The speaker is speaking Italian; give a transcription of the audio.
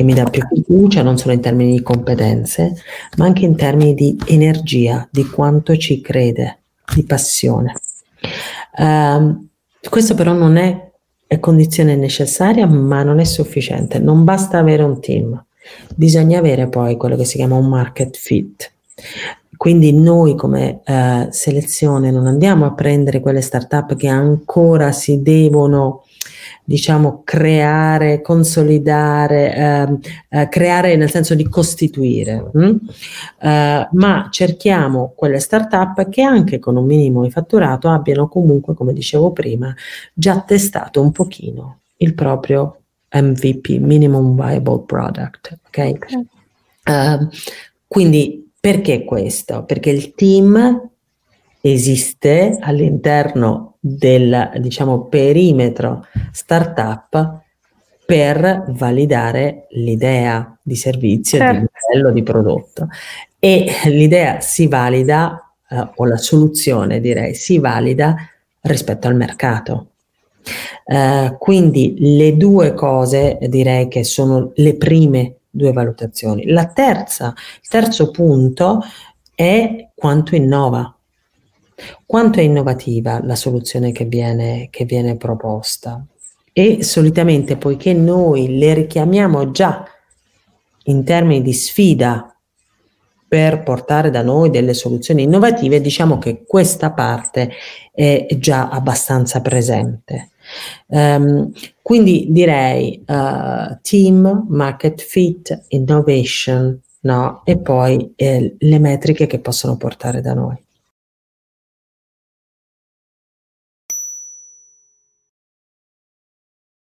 che mi dà più fiducia non solo in termini di competenze, ma anche in termini di energia, di quanto ci crede, di passione. Questo però non è condizione necessaria, ma non è sufficiente. Non basta avere un team, bisogna avere poi quello che si chiama un market fit. Quindi noi come selezione non andiamo a prendere quelle startup che ancora si devono, diciamo, creare, consolidare, creare nel senso di costituire, ma cerchiamo quelle startup che anche con un minimo di fatturato abbiano comunque, come dicevo prima, già testato un pochino il proprio MVP, Minimum Viable Product, ok? Quindi perché questo? Perché il team esiste all'interno del, diciamo, perimetro startup per validare l'idea di servizio, certo, di modello, di prodotto. E l'idea si valida, o la soluzione direi, si valida rispetto al mercato. Quindi le due cose direi che sono le prime due valutazioni. Il terzo punto è quanto innova. Quanto è innovativa la soluzione che viene proposta? E solitamente, poiché noi le richiamiamo già in termini di sfida per portare da noi delle soluzioni innovative, diciamo che questa parte è già abbastanza presente. Quindi direi team, market fit, innovation, no? E poi le metriche che possono portare da noi.